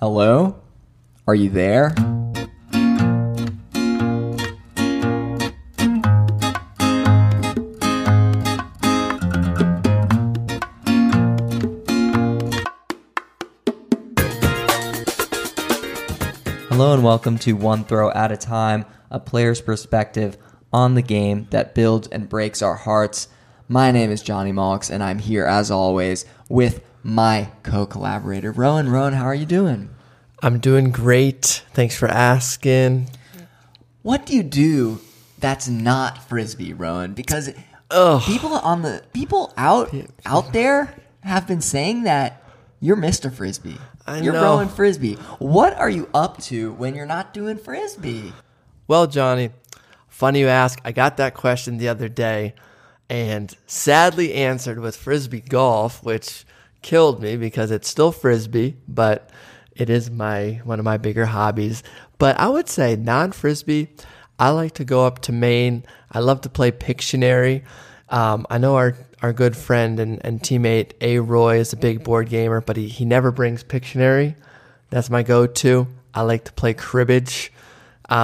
Hello? Are you there? Hello and welcome to One Throw at a Time, a player's perspective on the game that builds and breaks our hearts. My name is Johnny Malks, and I'm here, as always, with my co-collaborator, Rowan. Rowan, how are you doing? I'm doing great. Thanks for asking. What do you do that's not Frisbee, Rowan? Because people out there have been saying that you're Mr. Frisbee. I know. Rowan Frisbee. What are you up to when you're not doing Frisbee? Well, Johnny, funny you ask. I got that question the other day and sadly answered with Frisbee golf, which killed me because it's still Frisbee, but it is one of my bigger hobbies. But I would say non-Frisbee, I like to go up to Maine. I love to play Pictionary. I know our good friend and teammate, A. Roy, is a big board gamer, but he never brings Pictionary. That's my go-to. I like to play cribbage. Me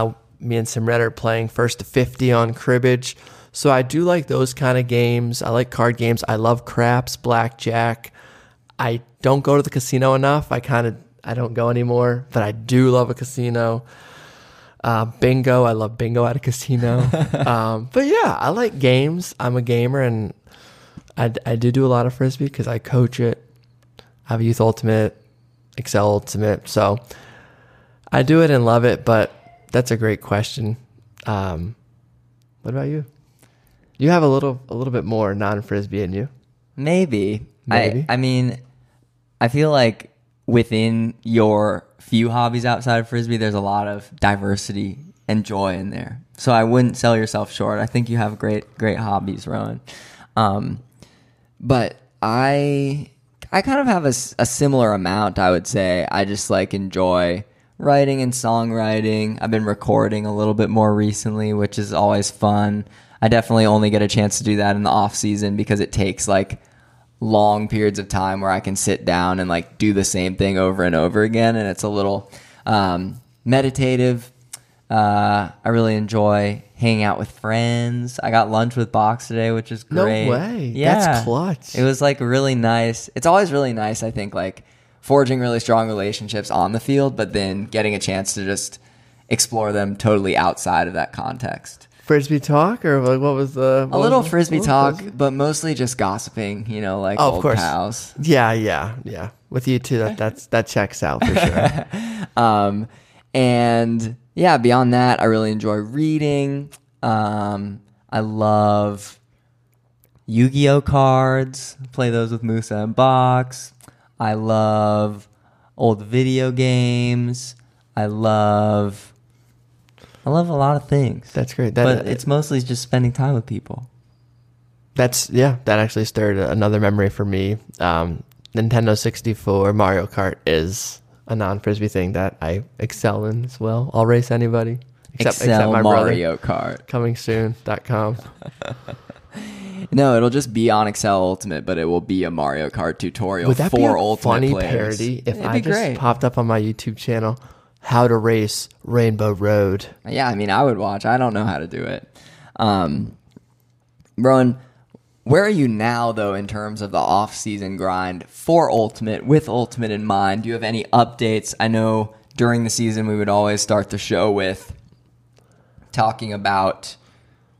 and Simret are playing first to 50 on cribbage. So I do like those kind of games. I like card games. I love craps, blackjack. I don't go to the casino enough. I don't go anymore, but I do love a casino. Bingo. I love bingo at a casino. But yeah, I like games. I'm a gamer, and I do a lot of Frisbee because I coach it. I have Youth Ultimate, Excel Ultimate. So I do it and love it, but that's a great question. What about you? You have a little bit more non-Frisbee in you. Maybe. I mean, I feel like within your few hobbies outside of Frisbee, there's a lot of diversity and joy in there. So I wouldn't sell yourself short. I think you have great hobbies, Rowan. But I kind of have a similar amount, I would say. I just like enjoy writing and songwriting. I've been recording a little bit more recently, which is always fun. I definitely only get a chance to do that in the off season because it takes like long periods of time where I can sit down and like do the same thing over and over again, and it's a little meditative. I really enjoy hanging out with friends. I got lunch with Box today, which is great. No way. Yeah. That's clutch. It was like really nice. It's always really nice, I think, like forging really strong relationships on the field, but then getting a chance to just explore them totally outside of that context. Frisbee talk, or like what was the... A little Frisbee talk, but mostly just gossiping, you know, like old pals. Yeah. With you two, that checks out for sure. And yeah, beyond that, I really enjoy reading. I love Yu-Gi-Oh cards. Play those with Musa and Box. I love old video games. I love a lot of things. That's great. But it's mostly just spending time with people. That actually stirred another memory for me. Nintendo 64, Mario Kart is a non-Frisbee thing that I excel in as well. I'll race anybody. Except my Mario brother. Kart. Coming soon.com. No, it'll just be on Excel Ultimate, but it will be a Mario Kart tutorial for Ultimate players. Would that be a funny parody if I just popped up on my YouTube channel? How to race Rainbow Road. Yeah, I mean, I would watch. I don't know how to do it. Rowan, where are you now, though, in terms of the off-season grind for Ultimate, with Ultimate in mind? Do you have any updates? I know during the season we would always start the show with talking about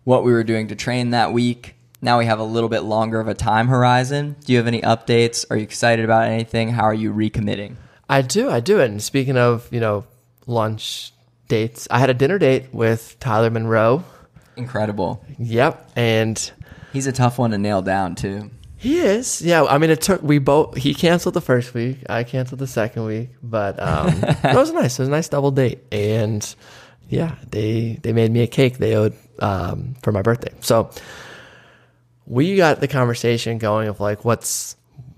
what we were doing to train that week. Now we have a little bit longer of a time horizon. Do you have any updates? Are you excited about anything? How are you recommitting? I do. And speaking of, you know, lunch dates, I had a dinner date with Tyler Monroe. Incredible. Yep. And he's a tough one to nail down too. He is. Yeah. I mean, he canceled the first week. I canceled the second week, but it was nice. It was a nice double date. And yeah, they made me a cake they owed for my birthday. So we got the conversation going of like,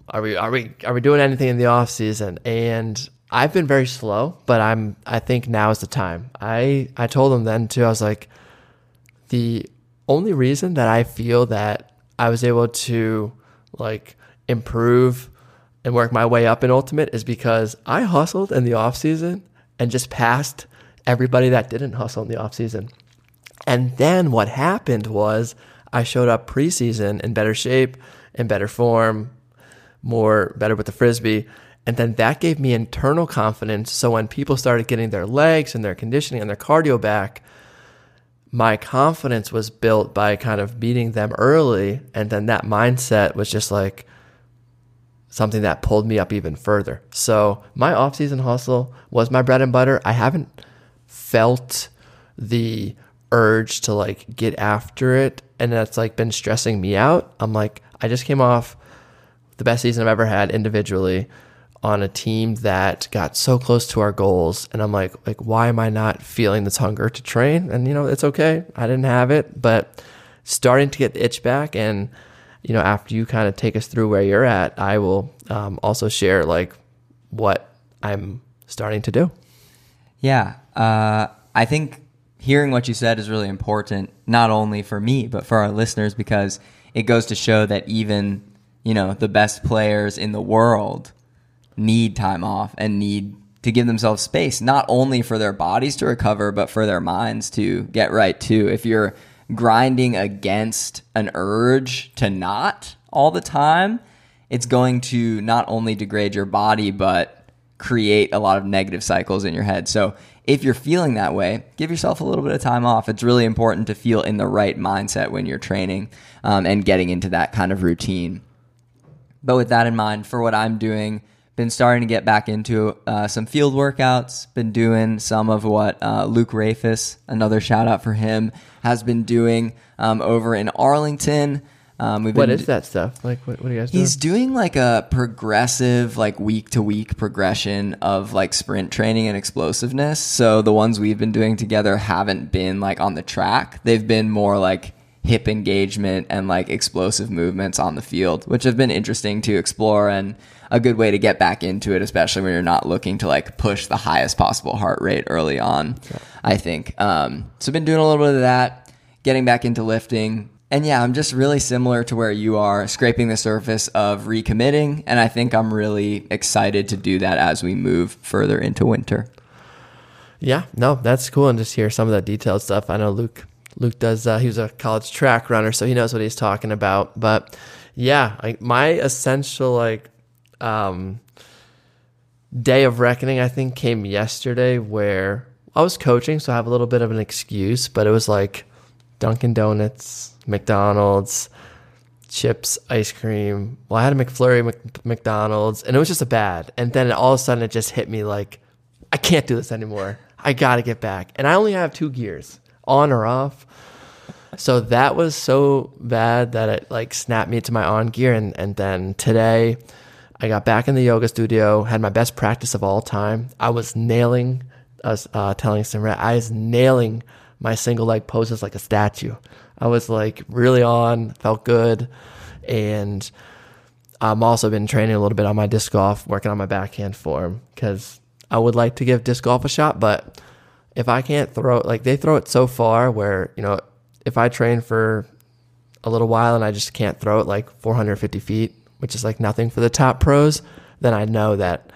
are we doing anything in the off season? And I've been very slow, but I think now is the time. I told him then too. I was like, the only reason that I feel that I was able to like improve and work my way up in Ultimate is because I hustled in the off season and just passed everybody that didn't hustle in the off season. And then what happened was I showed up preseason in better shape, in better form, better with the Frisbee. And then that gave me internal confidence. So when people started getting their legs and their conditioning and their cardio back, my confidence was built by kind of beating them early. And then that mindset was just like something that pulled me up even further. So my off-season hustle was my bread and butter. I haven't felt the urge to like get after it. And that's like been stressing me out. I'm like, I just came off the best season I've ever had individually on a team that got so close to our goals. And I'm like, why am I not feeling this hunger to train? And, you know, it's okay. I didn't have it, but starting to get the itch back. And, you know, after you kind of take us through where you're at, I will also share like what I'm starting to do. Yeah. I think hearing what you said is really important, not only for me, but for our listeners, because it goes to show that even, you know, the best players in the world need time off and need to give themselves space, not only for their bodies to recover, but for their minds to get right too. If you're grinding against an urge to not all the time, it's going to not only degrade your body, but create a lot of negative cycles in your head. So if you're feeling that way, give yourself a little bit of time off. It's really important to feel in the right mindset when you're training and getting into that kind of routine. But with that in mind, for what I'm doing, been starting to get back into some field workouts, been doing some of what Luke Rafis, another shout out for him, has been doing over in Arlington. What is that stuff? Like, what are you guys doing? He's doing like a progressive, like week to week progression of like sprint training and explosiveness. So the ones we've been doing together haven't been like on the track. They've been more like hip engagement and like explosive movements on the field, which have been interesting to explore and a good way to get back into it, especially when you're not looking to like push the highest possible heart rate early on, yeah. I think. So been doing a little bit of that, getting back into lifting. And yeah, I'm just really similar to where you are, scraping the surface of recommitting. And I think I'm really excited to do that as we move further into winter. Yeah, no, that's cool. And just hear some of that detailed stuff. I know Luke does, he was a college track runner, so he knows what he's talking about. But yeah, my essential day of reckoning, I think, came yesterday where I was coaching, so I have a little bit of an excuse, but it was like Dunkin' Donuts, McDonald's, chips, ice cream. Well, I had a McFlurry, McDonald's, and it was just a bad. And then all of a sudden it just hit me like, I can't do this anymore. I got to get back. And I only have 2 gears. On or off. So that was so bad that it like snapped me to my on gear. And then today I got back in the yoga studio, had my best practice of all time. I was nailing, telling Simret, I was nailing my single leg poses like a statue. I was like really on, felt good. And I've also been training a little bit on my disc golf, working on my backhand form, because I would like to give disc golf a shot, but if I can't throw, like they throw it so far where, you know, if I train for a little while and I just can't throw it like 450 feet, which is like nothing for the top pros, then I know that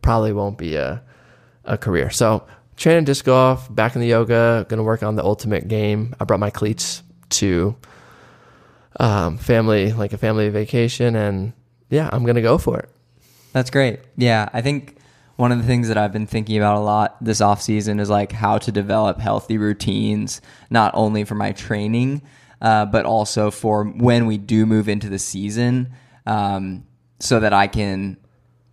probably won't be a career. So training disc golf, back in the yoga, going to work on the ultimate game. I brought my cleats to a family vacation, and yeah, I'm going to go for it. That's great. Yeah, I think one of the things that I've been thinking about a lot this off season is like how to develop healthy routines, not only for my training, but also for when we do move into the season, so that I can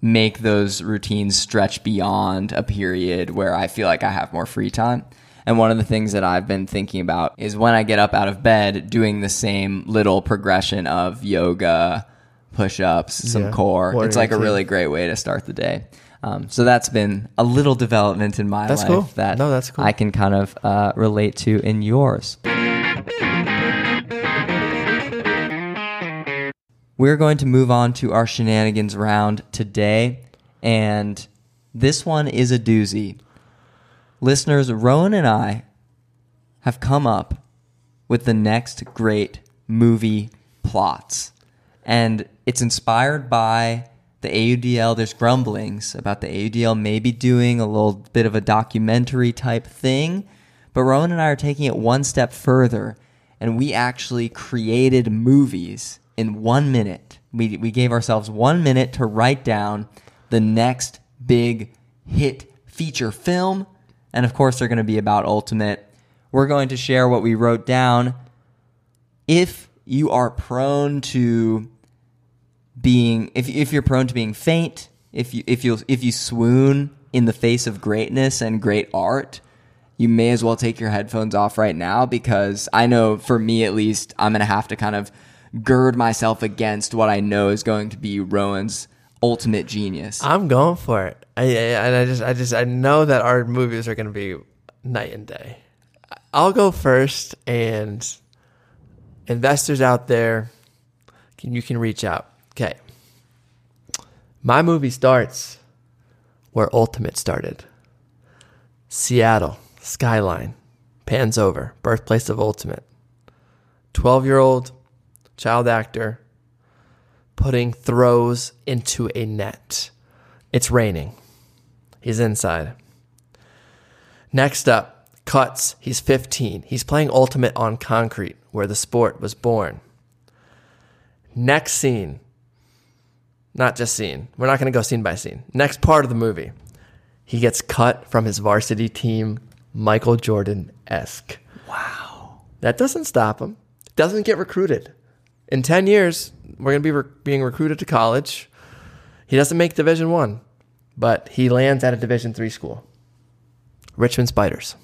make those routines stretch beyond a period where I feel like I have more free time. And one of the things that I've been thinking about is when I get up out of bed, doing the same little progression of yoga, push-ups, some core. It's like a really great way to start the day. So that's been a little development in my life that's cool. I can kind of relate to in yours. We're going to move on to our shenanigans round today, and this one is a doozy. Listeners, Rowan and I have come up with the next great movie plots, and it's inspired by the AUDL, there's grumblings about the AUDL maybe doing a little bit of a documentary type thing. But Rowan and I are taking it one step further, and we actually created movies in 1 minute. We gave ourselves 1 minute to write down the next big hit feature film, and of course they're going to be about Ultimate. We're going to share what we wrote down. If you are prone to being, if you're prone to being faint, if you swoon in the face of greatness and great art, you may as well take your headphones off right now, because I know for me at least, I'm going to have to kind of gird myself against what I know is going to be Rowan's ultimate genius. I'm going for it. I know that our movies are going to be night and day. I'll go first, and investors out there, you can reach out. Okay. My movie starts where Ultimate started. Seattle, skyline, pans over, birthplace of Ultimate. 12-year-old child actor putting throws into a net. It's raining. He's inside. Next up, cuts. He's 15. He's playing Ultimate on concrete, where the sport was born. Next scene. Not just scene. We're not going to go scene by scene. Next part of the movie. He gets cut from his varsity team, Michael Jordan-esque. Wow. That doesn't stop him. Doesn't get recruited. In 10 years, we're going to be being recruited to college. He doesn't make Division I, but he lands at a Division III school. Richmond Spiders.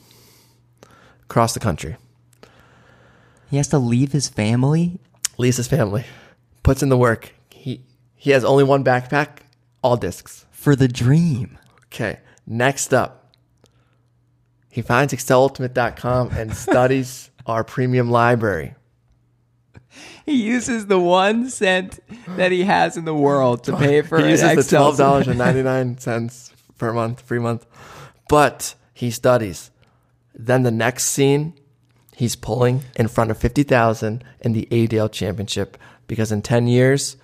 Across the country. He has to leave his family? Leaves his family. Puts in the work. He has only one backpack, all discs. For the dream. Okay, next up. He finds Excelultimate.com and studies our premium library. He uses the 1 cent that he has in the world to pay for an Excel. He uses the $12.99 per month, free month. But he studies. Then the next scene, he's pulling in front of 50,000 in the ADL championship, because in 10 years,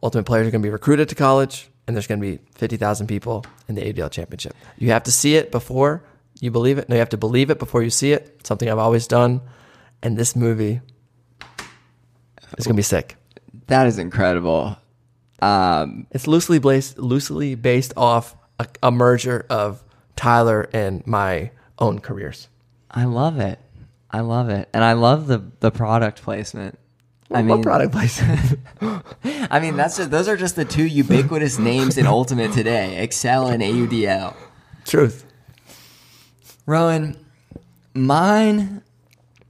Ultimate players are going to be recruited to college, and there's going to be 50,000 people in the ADL championship. You have to see it before you believe it. No, you have to believe it before you see it. Something I've always done. And this movie... it's going to be sick. That is incredible. It's loosely based off a merger of Tyler and my own careers. I love it. I love it. And I love the product placement. What product placement? I mean, those are just the two ubiquitous names in Ultimate today, Excel and AUDL. Truth. Rowan, mine,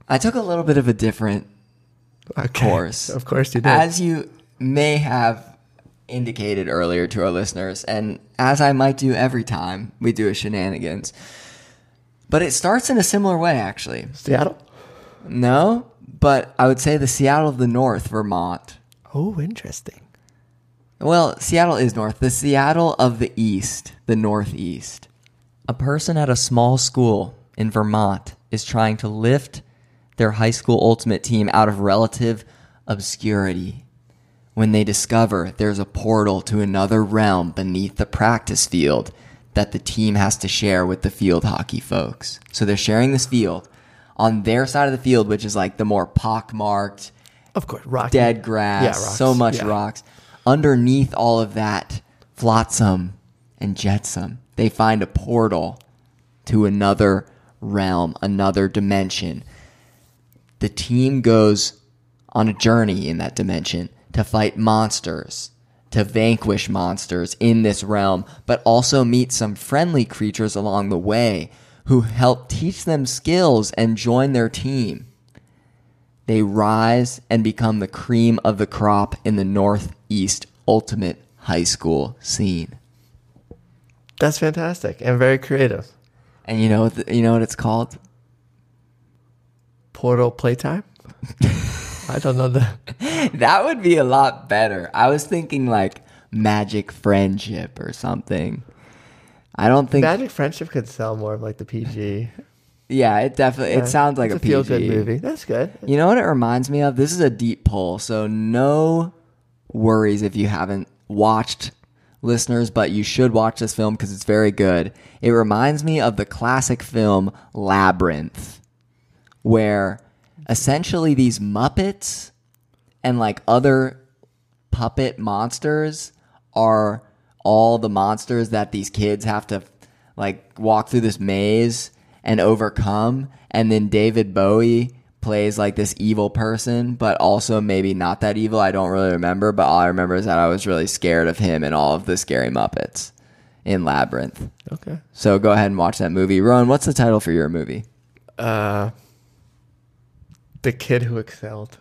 I took a little bit of a different... course. Of course you did. As you may have indicated earlier to our listeners, and as I might do every time we do a shenanigans, but it starts in a similar way, actually. Seattle? No, but I would say the Seattle of the North, Vermont. Oh, interesting. Well, Seattle is north. The Seattle of the East, the Northeast. A person at a small school in Vermont is trying to lift their high school Ultimate team out of relative obscurity when they discover there's a portal to another realm beneath the practice field that the team has to share with the field hockey folks. So they're sharing this field on their side of the field, which is like the more pockmarked, of course, rocky, dead grass, rocks. Underneath all of that flotsam and jetsam, they find a portal to another realm, another dimension. The team goes on a journey in that dimension to fight monsters, to vanquish monsters in this realm, but also meet some friendly creatures along the way who help teach them skills and join their team. They rise and become the cream of the crop in the Northeast Ultimate high school scene. That's fantastic and very creative. And you know what it's called? Portal Playtime? I don't know that. That would be a lot better. I was thinking like Magic Friendship or something. I don't think Magic Friendship could sell more of like the PG. Yeah, it definitely it sounds like a PG. It's a feel-good movie. That's good. You know what it reminds me of? This is a deep poll, so no worries if you haven't watched, listeners, but you should watch this film because it's very good. It reminds me of the classic film Labyrinth, where essentially these Muppets and like other puppet monsters are all the monsters that these kids have to like walk through this maze and overcome. And then David Bowie plays like this evil person, but also maybe not that evil. I don't really remember, but all I remember is that I was really scared of him and all of the scary Muppets in Labyrinth. Okay. So go ahead and watch that movie. Rowan, what's the title for your movie? The Kid Who Excelled.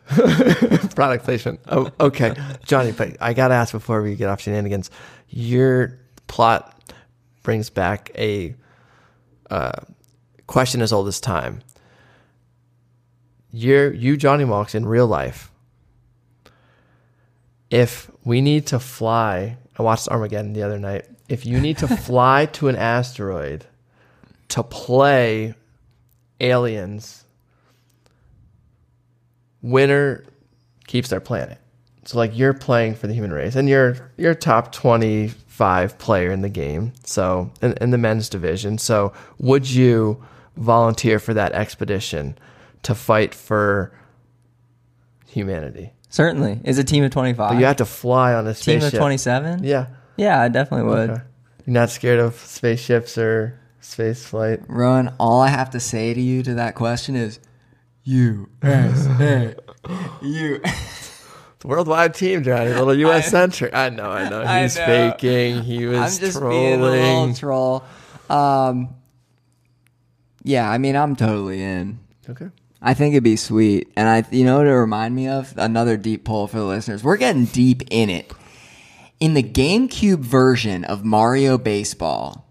Product placement. Oh, okay. Johnny, but I got to ask before we get off shenanigans, your plot brings back a question as old as time. You, Johnny Malks, in real life, if we need to fly, I watched Armageddon the other night, if you need to fly to an asteroid to play aliens, winner keeps their planet. So like you're playing for the human race and you're top 25 player in the game, so in the men's division. So would you volunteer for that expedition to fight for humanity? Certainly. It's a team of 25. But you have to fly on a spaceship. Team of 27? Yeah. Yeah, I definitely would. Okay. You're not scared of spaceships or space flight? Rowan, all I have to say to you to that question is U.S.A. It's a worldwide team, Johnny. A little U.S. centric. I know. He's faking. He was trolling. I'm just being a little troll. Yeah, I mean, I'm totally in. Okay. I think it'd be sweet. And to remind me of another deep poll for the listeners. We're getting deep in it. In the GameCube version of Mario Baseball,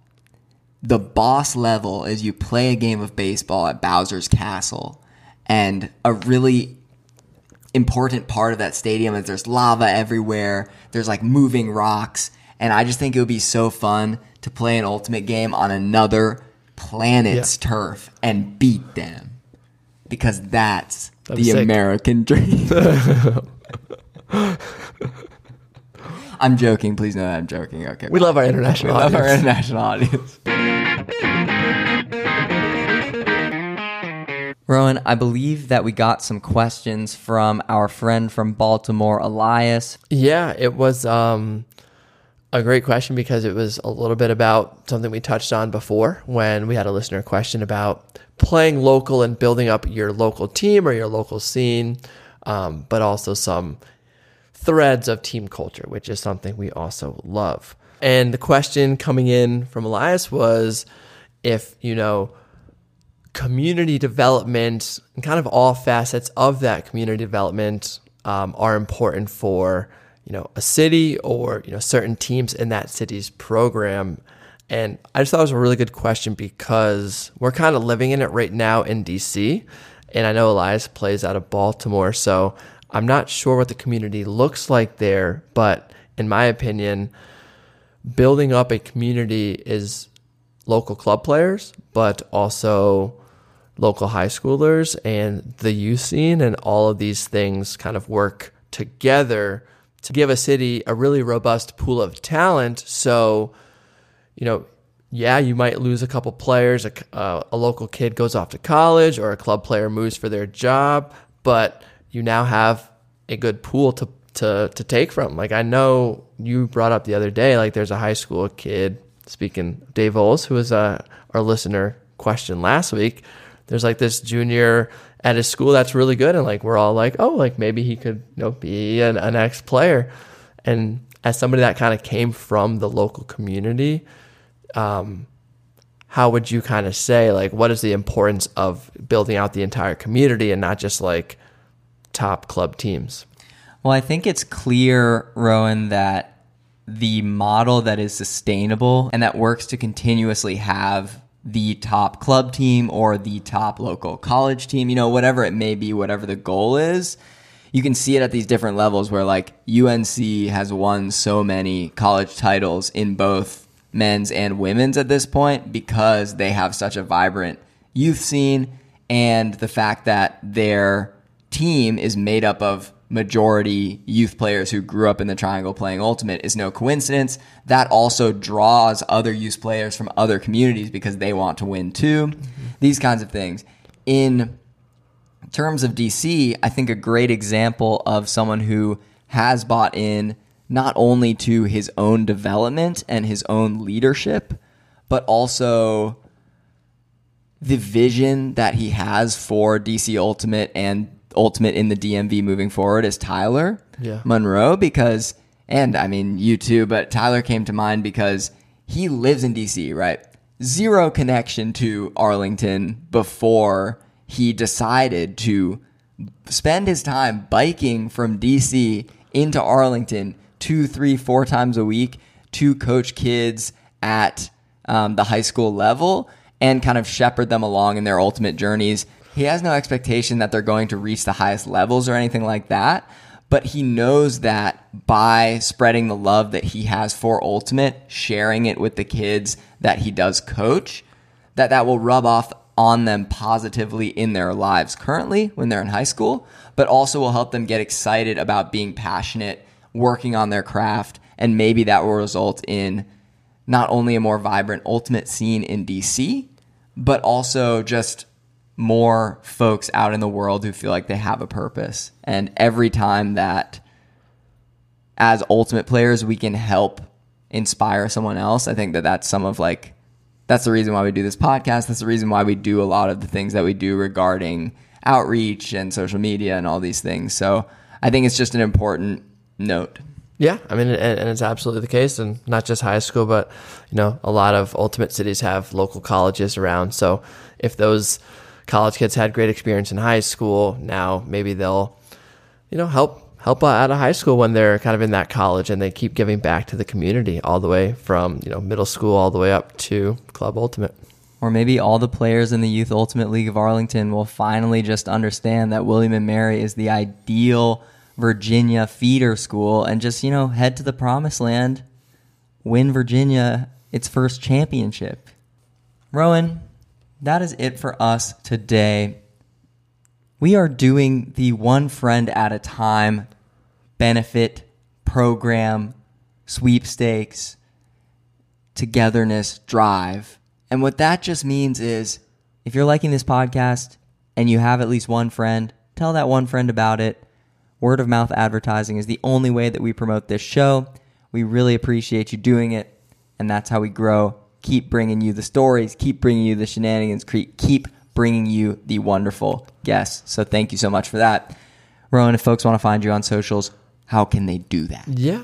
the boss level is you play a game of baseball at Bowser's Castle. And a really important part of that stadium is there's lava everywhere. There's like moving rocks. And I just think it would be so fun to play an ultimate game on another planet's turf and beat them. Because that's the American dream. I'm joking. Please know that I'm joking. Okay. We love our international audience. Rowan, I believe that we got some questions from our friend from Baltimore, Elias. Yeah, it was a great question because it was a little bit about something we touched on before when we had a listener question about playing local and building up your local team or your local scene, but also some threads of team culture, which is something we also love. And the question coming in from Elias was if, community development and kind of all facets of that community development are important for, a city or, certain teams in that city's program. And I just thought it was a really good question because we're kind of living in it right now in DC. And I know Elias plays out of Baltimore, so I'm not sure what the community looks like there. But in my opinion, building up a community is local club players, but also local high schoolers and the youth scene, and all of these things kind of work together to give a city a really robust pool of talent. So, you might lose a couple players. A local kid goes off to college or a club player moves for their job, but you now have a good pool to take from. Like I know you brought up the other day, like there's a high school kid, speaking of Dave Oles, who was our listener question last week. There's like this junior at his school that's really good. And like, we're all like, oh, like maybe he could be an ex-player. And as somebody that kind of came from the local community, how would you kind of say, like, what is the importance of building out the entire community and not just like top club teams? Well, I think it's clear, Rowan, that the model that is sustainable and that works to continuously have the top club team or the top local college team, whatever it may be, whatever the goal is, you can see it at these different levels where like UNC has won so many college titles in both men's and women's at this point because they have such a vibrant youth scene, and the fact that their team is made up of majority youth players who grew up in the triangle playing Ultimate is no coincidence. That also draws other youth players from other communities because they want to win too. These kinds of things. In terms of DC, I think a great example of someone who has bought in not only to his own development and his own leadership, but also the vision that he has for DC Ultimate and Ultimate in the DMV moving forward is Tyler Monroe, because, and I mean you too, but Tyler came to mind because he lives in DC, right? Zero connection to Arlington before he decided to spend his time biking from DC into Arlington 2, 3, 4 times a week to coach kids at the high school level and kind of shepherd them along in their ultimate journeys. He has no expectation that they're going to reach the highest levels or anything like that, but he knows that by spreading the love that he has for Ultimate, sharing it with the kids that he does coach, that that will rub off on them positively in their lives currently when they're in high school, but also will help them get excited about being passionate, working on their craft, and maybe that will result in not only a more vibrant Ultimate scene in DC, but also just more folks out in the world who feel like they have a purpose. And every time that as Ultimate players, we can help inspire someone else, I think that that's some of like, that's the reason why we do this podcast. That's the reason why we do a lot of the things that we do regarding outreach and social media and all these things. So I think it's just an important note. Yeah, I mean, and it's absolutely the case, and not just high school, but, you know, a lot of Ultimate cities have local colleges around. So if those college kids had great experience in high school, now maybe they'll, you know, help out of high school when they're kind of in that college, and they keep giving back to the community all the way from, you know, middle school all the way up to Club Ultimate. Or maybe all the players in the Youth Ultimate League of Arlington will finally just understand that William and Mary is the ideal Virginia feeder school, and just, you know, head to the promised land, win Virginia its first championship. Rowan, that is it for us today. We are doing the One Friend at a Time benefit program, sweepstakes, togetherness drive. And what that just means is if you're liking this podcast and you have at least one friend, tell that one friend about it. Word of mouth advertising is the only way that we promote this show. We really appreciate you doing it, and that's how we grow. Keep bringing you the stories, keep bringing you the shenanigans, keep bringing you the wonderful guests. So thank you so much for that. Rowan, if folks want to find you on socials, how can they do that? Yeah.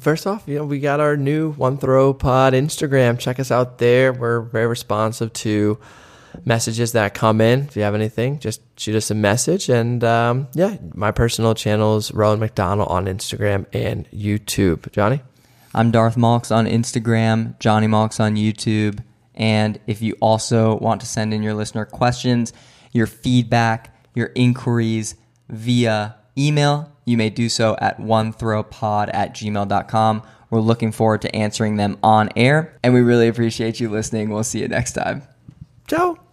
First off, you know, we got our new One Throw Pod Instagram. Check us out there. We're very responsive to messages that come in. If you have anything, just shoot us a message. And yeah, my personal channel is Rowan McDonald on Instagram and YouTube. Johnny? I'm Darth Malks on Instagram, Johnny Malks on YouTube. And if you also want to send in your listener questions, your feedback, your inquiries via email, you may do so at onethrowpod@gmail.com. We're looking forward to answering them on air, and we really appreciate you listening. We'll see you next time. Ciao.